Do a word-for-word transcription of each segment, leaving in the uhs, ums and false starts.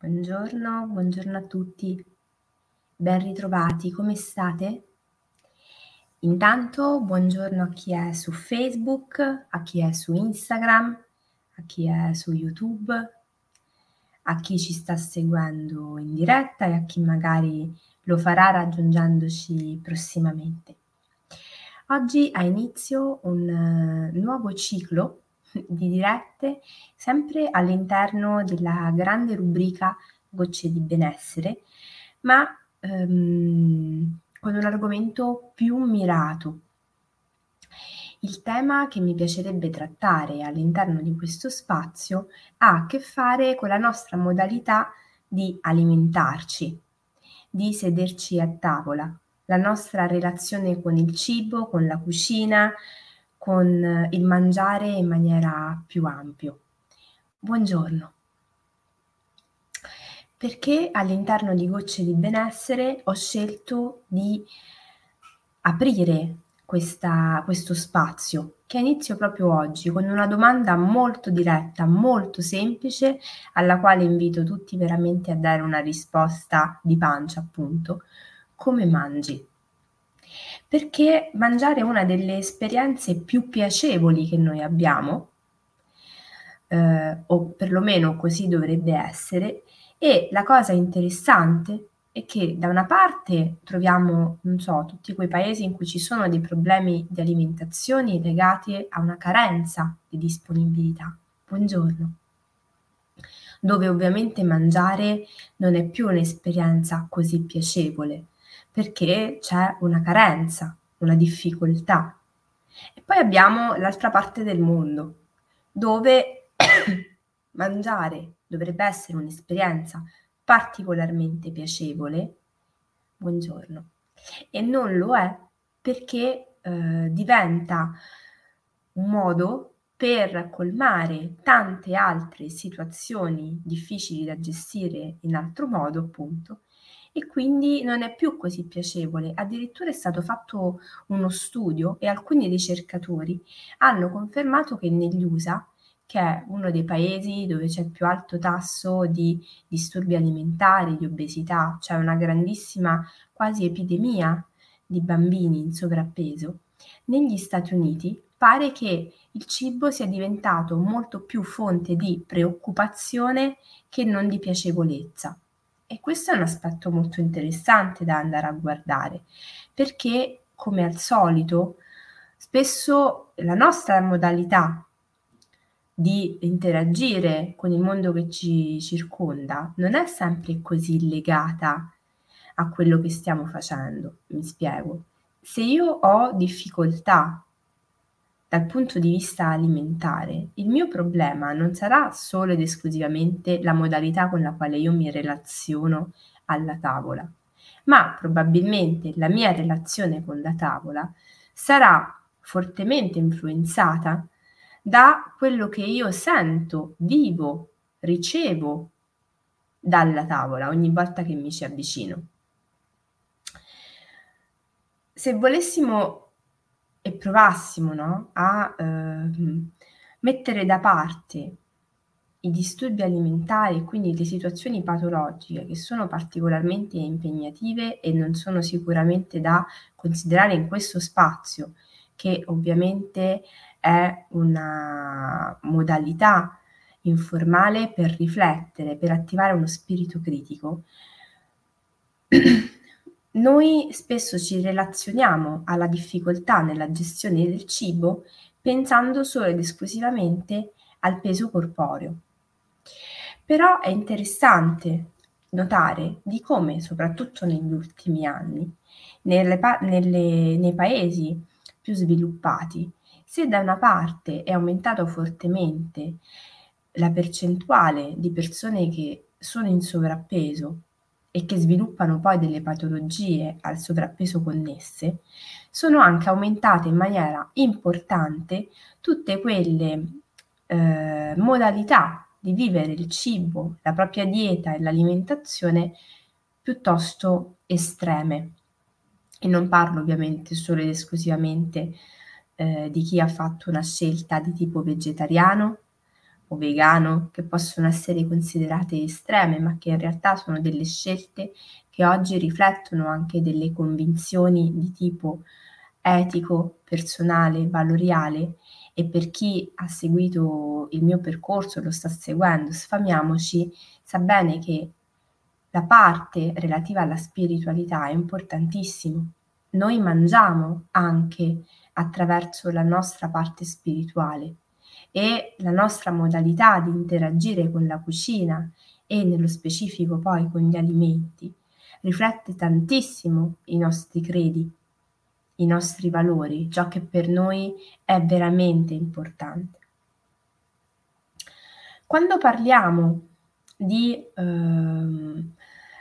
Buongiorno, buongiorno a tutti, ben ritrovati, come state? Intanto buongiorno a chi è su Facebook, a chi è su Instagram, a chi è su YouTube, a chi ci sta seguendo in diretta e a chi magari lo farà raggiungendoci prossimamente. Oggi ha inizio un nuovo ciclo di dirette, sempre all'interno della grande rubrica Gocce di Benessere, ma ehm, con un argomento più mirato. Il tema che mi piacerebbe trattare all'interno di questo spazio ha a che fare con la nostra modalità di alimentarci, di sederci a tavola, la nostra relazione con il cibo, con la cucina, con il mangiare in maniera più ampio. Buongiorno. Perché all'interno di Gocce di Benessere ho scelto di aprire questa, questo spazio che inizio proprio oggi con una domanda molto diretta, molto semplice, alla quale invito tutti veramente a dare una risposta di pancia, appunto. Come mangi? Perché mangiare è una delle esperienze più piacevoli che noi abbiamo, eh, o perlomeno così dovrebbe essere, e la cosa interessante è che da una parte troviamo, non so, tutti quei paesi in cui ci sono dei problemi di alimentazione legati a una carenza di disponibilità. Buongiorno. Dove ovviamente mangiare non è più un'esperienza così piacevole, perché c'è una carenza, una difficoltà. E poi abbiamo l'altra parte del mondo, dove mangiare dovrebbe essere un'esperienza particolarmente piacevole, buongiorno, e non lo è perché eh, diventa un modo per colmare tante altre situazioni difficili da gestire in altro modo, appunto, e quindi non è più così piacevole. Addirittura è stato fatto uno studio e alcuni ricercatori hanno confermato che negli U S A, che è uno dei paesi dove c'è il più alto tasso di disturbi alimentari, di obesità, c'è cioè una grandissima quasi epidemia di bambini in sovrappeso, negli Stati Uniti pare che il cibo sia diventato molto più fonte di preoccupazione che non di piacevolezza. E questo è un aspetto molto interessante da andare a guardare, perché, come al solito, spesso la nostra modalità di interagire con il mondo che ci circonda non è sempre così legata a quello che stiamo facendo. Mi spiego. Se io ho difficoltà dal punto di vista alimentare, il mio problema non sarà solo ed esclusivamente la modalità con la quale io mi relaziono alla tavola, ma probabilmente la mia relazione con la tavola sarà fortemente influenzata da quello che io sento, vivo, ricevo dalla tavola ogni volta che mi ci avvicino. Se volessimo e provassimo, no? a eh, mettere da parte i disturbi alimentari e quindi le situazioni patologiche che sono particolarmente impegnative e non sono sicuramente da considerare in questo spazio, che ovviamente è una modalità informale per riflettere, per attivare uno spirito critico. Noi spesso ci relazioniamo alla difficoltà nella gestione del cibo pensando solo ed esclusivamente al peso corporeo. Però è interessante notare di come, soprattutto negli ultimi anni, nelle pa- nelle, nei paesi più sviluppati, se da una parte è aumentato fortemente la percentuale di persone che sono in sovrappeso e che sviluppano poi delle patologie al sovrappeso connesse, sono anche aumentate in maniera importante tutte quelle eh, modalità di vivere il cibo, la propria dieta e l'alimentazione piuttosto estreme. E non parlo ovviamente solo ed esclusivamente eh, di chi ha fatto una scelta di tipo vegetariano, o vegano, che possono essere considerate estreme, ma che in realtà sono delle scelte che oggi riflettono anche delle convinzioni di tipo etico, personale, valoriale. E per chi ha seguito il mio percorso, lo sta seguendo, sfamiamoci, sa bene che la parte relativa alla spiritualità è importantissima. Noi mangiamo anche attraverso la nostra parte spirituale e la nostra modalità di interagire con la cucina e nello specifico poi con gli alimenti riflette tantissimo i nostri credi, i nostri valori, ciò che per noi è veramente importante. Quando parliamo di eh,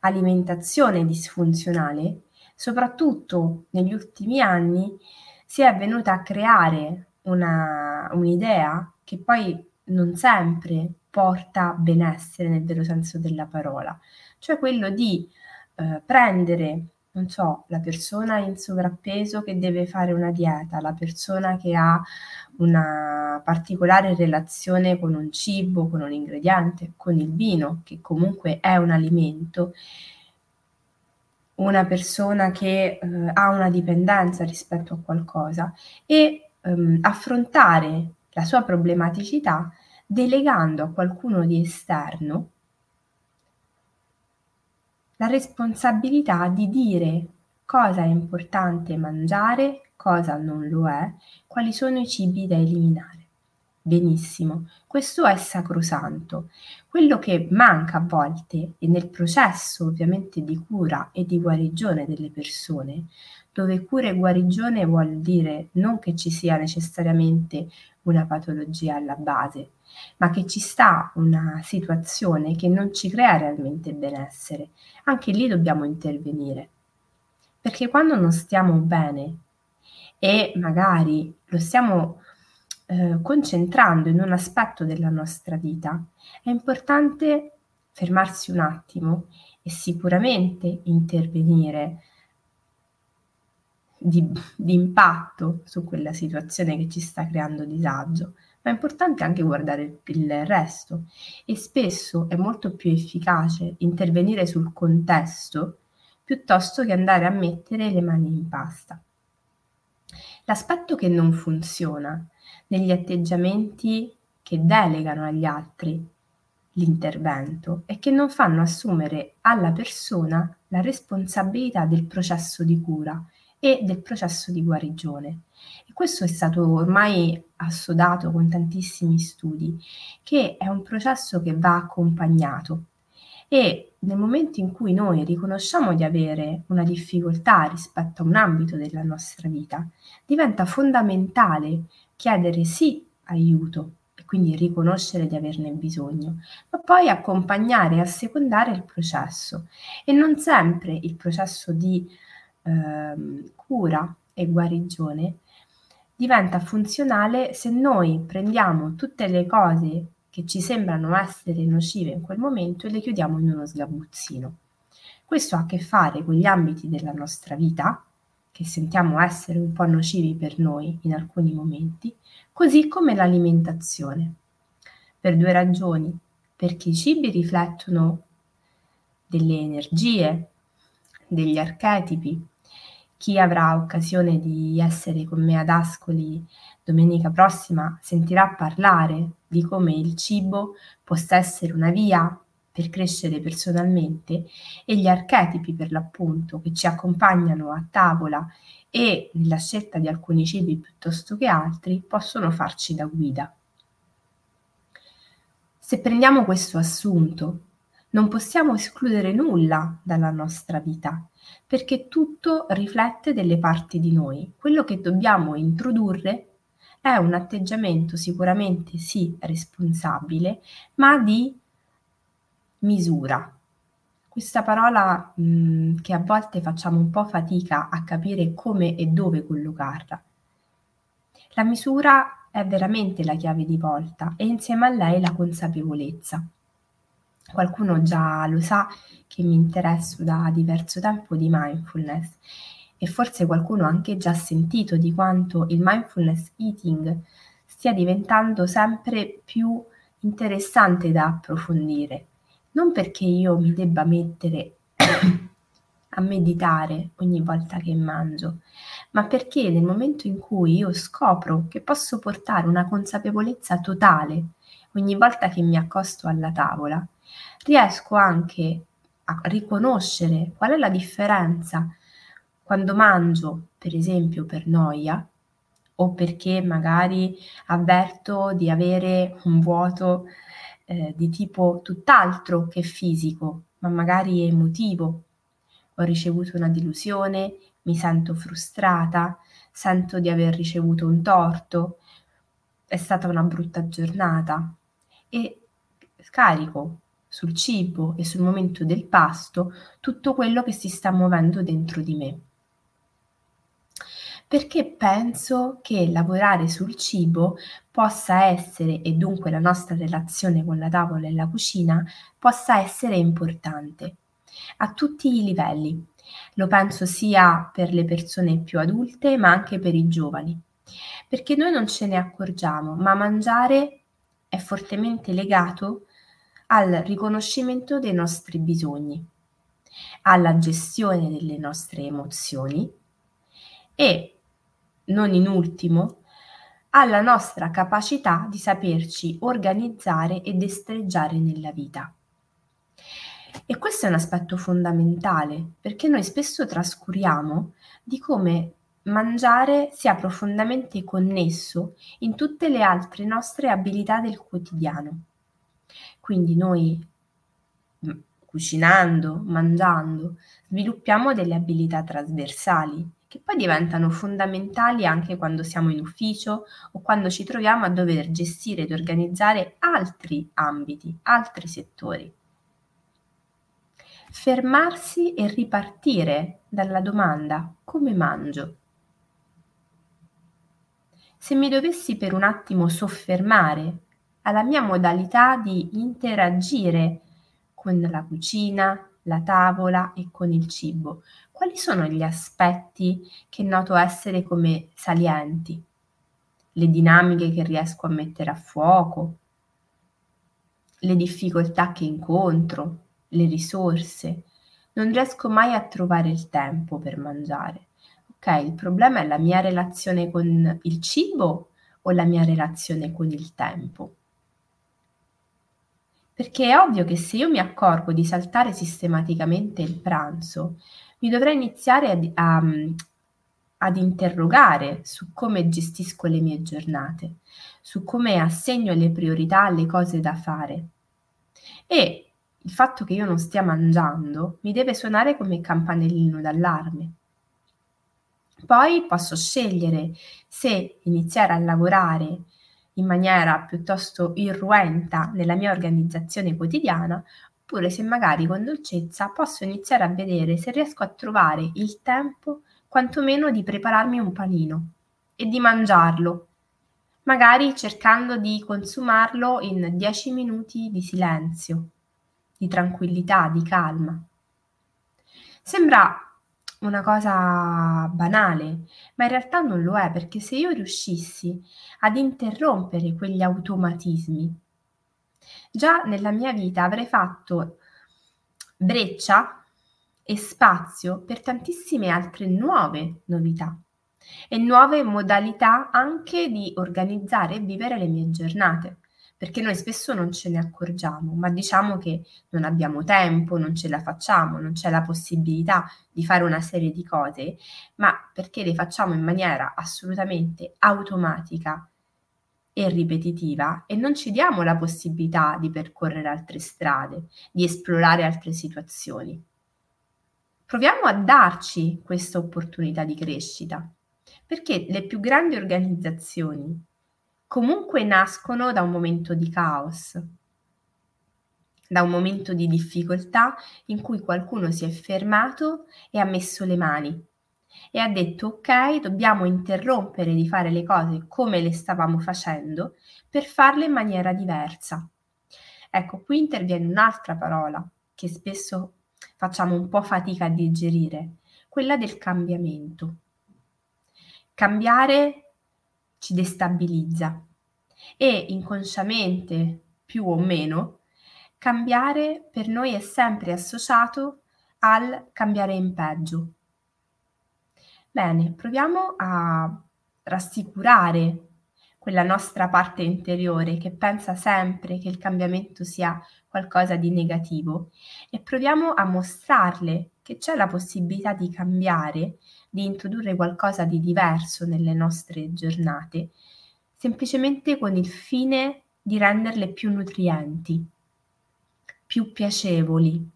alimentazione disfunzionale, soprattutto negli ultimi anni si è venuta a creare una, un'idea che poi non sempre porta benessere nel vero senso della parola, cioè quello di eh, prendere, non so, la persona in sovrappeso che deve fare una dieta, la persona che ha una particolare relazione con un cibo, con un ingrediente, con il vino, che comunque è un alimento, una persona che eh, ha una dipendenza rispetto a qualcosa e ehm, affrontare la sua problematicità delegando a qualcuno di esterno la responsabilità di dire cosa è importante mangiare, cosa non lo è, quali sono i cibi da eliminare. Benissimo, questo è sacrosanto. Quello che manca a volte, e nel processo ovviamente di cura e di guarigione delle persone, dove cura e guarigione vuol dire non che ci sia necessariamente una patologia alla base, ma che ci sta una situazione che non ci crea realmente benessere. Anche lì dobbiamo intervenire, perché quando non stiamo bene e magari lo stiamo concentrando in un aspetto della nostra vita, è importante fermarsi un attimo e sicuramente intervenire di, di impatto su quella situazione che ci sta creando disagio, ma è importante anche guardare il resto, e spesso è molto più efficace intervenire sul contesto piuttosto che andare a mettere le mani in pasta. L'aspetto che non funziona negli atteggiamenti che delegano agli altri l'intervento e che non fanno assumere alla persona la responsabilità del processo di cura e del processo di guarigione. E questo è stato ormai assodato con tantissimi studi, che è un processo che va accompagnato, e nel momento in cui noi riconosciamo di avere una difficoltà rispetto a un ambito della nostra vita, diventa fondamentale chiedere sì aiuto e quindi riconoscere di averne bisogno, ma poi accompagnare e assecondare il processo. E non sempre il processo di eh, cura e guarigione diventa funzionale se noi prendiamo tutte le cose che ci sembrano essere nocive in quel momento e le chiudiamo in uno sgabuzzino. Questo ha a che fare con gli ambiti della nostra vita che sentiamo essere un po' nocivi per noi in alcuni momenti, così come l'alimentazione. Per due ragioni: perché i cibi riflettono delle energie, degli archetipi. Chi avrà occasione di essere con me ad Ascoli domenica prossima sentirà parlare di come il cibo possa essere una via per crescere personalmente, e gli archetipi per l'appunto che ci accompagnano a tavola e nella scelta di alcuni cibi piuttosto che altri possono farci da guida. Se prendiamo questo assunto, non possiamo escludere nulla dalla nostra vita, perché tutto riflette delle parti di noi. Quello che dobbiamo introdurre è un atteggiamento sicuramente sì responsabile, ma di misura. Questa parola mh, che a volte facciamo un po' fatica a capire come e dove collocarla. La misura è veramente la chiave di volta, e insieme a lei la consapevolezza. Qualcuno già lo sa che mi interesso da diverso tempo di mindfulness, e forse qualcuno ha anche già sentito di quanto il mindfulness eating stia diventando sempre più interessante da approfondire, non perché io mi debba mettere a meditare ogni volta che mangio, ma perché nel momento in cui io scopro che posso portare una consapevolezza totale ogni volta che mi accosto alla tavola, riesco anche a riconoscere qual è la differenza quando mangio, per esempio, per noia, o perché magari avverto di avere un vuoto eh, di tipo tutt'altro che fisico, ma magari emotivo. Ho ricevuto una delusione, mi sento frustrata, sento di aver ricevuto un torto, è stata una brutta giornata, e scarico sul cibo e sul momento del pasto tutto quello che si sta muovendo dentro di me. Perché penso che lavorare sul cibo possa essere, e dunque la nostra relazione con la tavola e la cucina, possa essere importante a tutti i livelli. Lo penso sia per le persone più adulte, ma anche per i giovani, perché noi non ce ne accorgiamo, ma mangiare è fortemente legato al riconoscimento dei nostri bisogni, alla gestione delle nostre emozioni e, non in ultimo, alla nostra capacità di saperci organizzare e destreggiare nella vita. E questo è un aspetto fondamentale, perché noi spesso trascuriamo di come mangiare sia profondamente connesso in tutte le altre nostre abilità del quotidiano. Quindi noi, cucinando, mangiando, sviluppiamo delle abilità trasversali che poi diventano fondamentali anche quando siamo in ufficio o quando ci troviamo a dover gestire ed organizzare altri ambiti, altri settori. Fermarsi e ripartire dalla domanda: come mangio? Se mi dovessi per un attimo soffermare alla mia modalità di interagire con la cucina, la tavola e con il cibo, quali sono gli aspetti che noto essere come salienti? Le dinamiche che riesco a mettere a fuoco, le difficoltà che incontro, le risorse. Non riesco mai a trovare il tempo per mangiare. Ok, il problema è la mia relazione con il cibo o la mia relazione con il tempo? Perché è ovvio che se io mi accorgo di saltare sistematicamente il pranzo, mi dovrei iniziare ad, a, ad interrogare su come gestisco le mie giornate, su come assegno le priorità alle cose da fare. E il fatto che io non stia mangiando mi deve suonare come campanellino d'allarme. Poi posso scegliere se iniziare a lavorare in maniera piuttosto irruenta nella mia organizzazione quotidiana, oppure se magari con dolcezza posso iniziare a vedere se riesco a trovare il tempo quantomeno di prepararmi un panino e di mangiarlo, magari cercando di consumarlo in dieci minuti di silenzio, di tranquillità, di calma. Sembra una cosa banale, ma in realtà non lo è, perché se io riuscissi ad interrompere quegli automatismi, già nella mia vita avrei fatto breccia e spazio per tantissime altre nuove novità e nuove modalità anche di organizzare e vivere le mie giornate, perché noi spesso non ce ne accorgiamo, ma diciamo che non abbiamo tempo, non ce la facciamo, non c'è la possibilità di fare una serie di cose, ma perché le facciamo in maniera assolutamente automatica e ripetitiva e non ci diamo la possibilità di percorrere altre strade, di esplorare altre situazioni. Proviamo a darci questa opportunità di crescita, perché le più grandi organizzazioni comunque nascono da un momento di caos, da un momento di difficoltà in cui qualcuno si è fermato e ha messo le mani e ha detto: ok, dobbiamo interrompere di fare le cose come le stavamo facendo per farle in maniera diversa. Ecco, qui interviene un'altra parola che spesso facciamo un po' fatica a digerire, quella del cambiamento. Cambiare ci destabilizza e inconsciamente più o meno, cambiare per noi è sempre associato al cambiare in peggio. Bene, proviamo a rassicurare quella nostra parte interiore che pensa sempre che il cambiamento sia qualcosa di negativo e proviamo a mostrarle che c'è la possibilità di cambiare, di introdurre qualcosa di diverso nelle nostre giornate, semplicemente con il fine di renderle più nutrienti, più piacevoli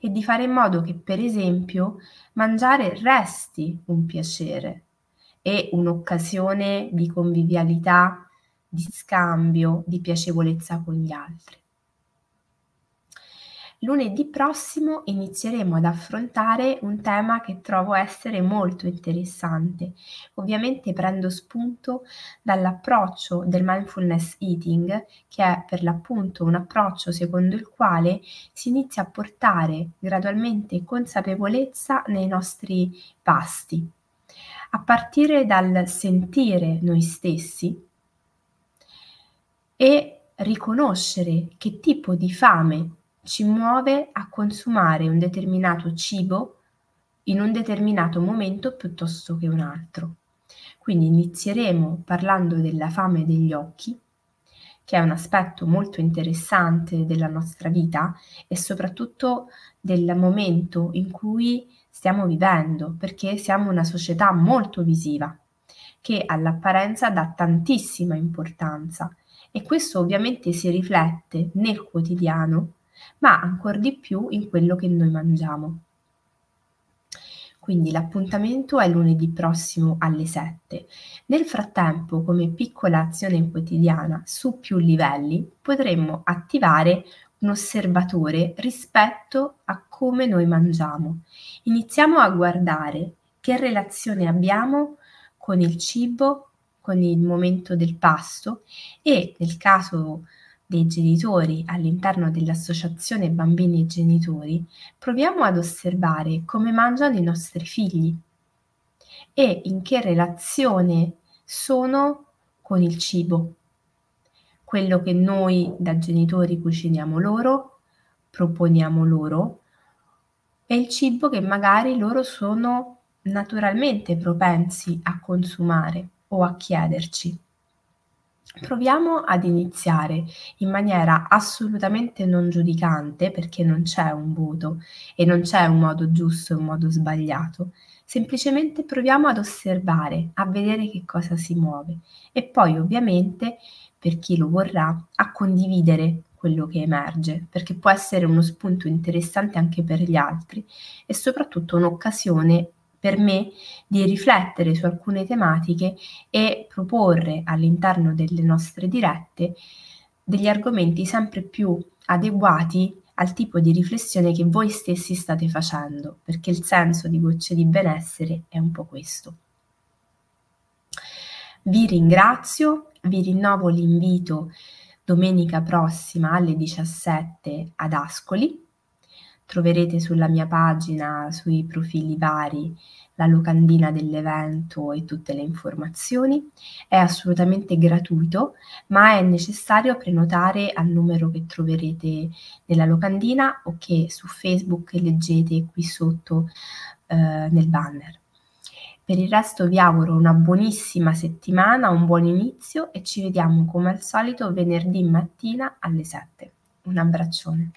e di fare in modo che, per esempio, mangiare resti un piacere e un'occasione di convivialità, di scambio, di piacevolezza con gli altri. Lunedì prossimo inizieremo ad affrontare un tema che trovo essere molto interessante. Ovviamente prendo spunto dall'approccio del mindfulness eating, che è per l'appunto un approccio secondo il quale si inizia a portare gradualmente consapevolezza nei nostri pasti, a partire dal sentire noi stessi e riconoscere che tipo di fame ci muove a consumare un determinato cibo in un determinato momento piuttosto che un altro. Quindi inizieremo parlando della fame degli occhi, che è un aspetto molto interessante della nostra vita e soprattutto del momento in cui stiamo vivendo, perché siamo una società molto visiva, che all'apparenza dà tantissima importanza e questo ovviamente si riflette nel quotidiano, ma ancor di più in quello che noi mangiamo. Quindi l'appuntamento è lunedì prossimo alle sette. Nel frattempo, come piccola azione quotidiana su più livelli, potremmo attivare un osservatore rispetto a come noi mangiamo. Iniziamo a guardare che relazione abbiamo con il cibo, con il momento del pasto e, nel caso dei genitori all'interno dell'associazione Bambini e Genitori, proviamo ad osservare come mangiano i nostri figli e in che relazione sono con il cibo. Quello che noi da genitori cuciniamo loro, proponiamo loro, è il cibo che magari loro sono naturalmente propensi a consumare o a chiederci. Proviamo ad iniziare in maniera assolutamente non giudicante, perché non c'è un voto e non c'è un modo giusto e un modo sbagliato. Semplicemente proviamo ad osservare, a vedere che cosa si muove e poi ovviamente, per chi lo vorrà, a condividere quello che emerge, perché può essere uno spunto interessante anche per gli altri e soprattutto un'occasione per me di riflettere su alcune tematiche e proporre all'interno delle nostre dirette degli argomenti sempre più adeguati al tipo di riflessione che voi stessi state facendo, perché il senso di Gocce di Benessere è un po' questo. Vi ringrazio, vi rinnovo l'invito domenica prossima alle diciassette ad Ascoli. Troverete sulla mia pagina, sui profili vari, la locandina dell'evento e tutte le informazioni. È assolutamente gratuito, ma è necessario prenotare al numero che troverete nella locandina o che su Facebook leggete qui sotto eh, nel banner. Per il resto vi auguro una buonissima settimana, un buon inizio e ci vediamo come al solito venerdì mattina alle sette. Un abbraccione.